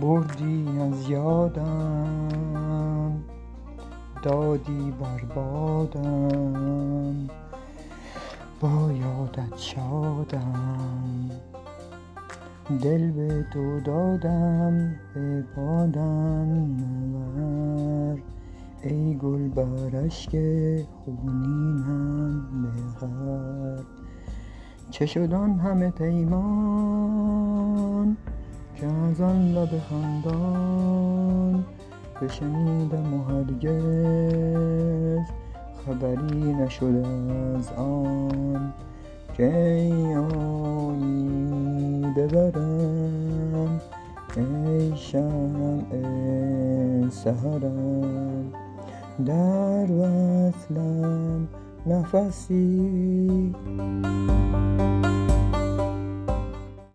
بردی از یادم، دادی بربادم، با یادت شادم، دل به تو دادم، به بادم مبر، ای گل برشک خونینم بخر. چه شد آن همه پیمان که از آن لب خندان بشنیدم و هرگز خبری نشد از آن، که ای آیی ببرم، ای شمع سحرم، در وصلم نفسی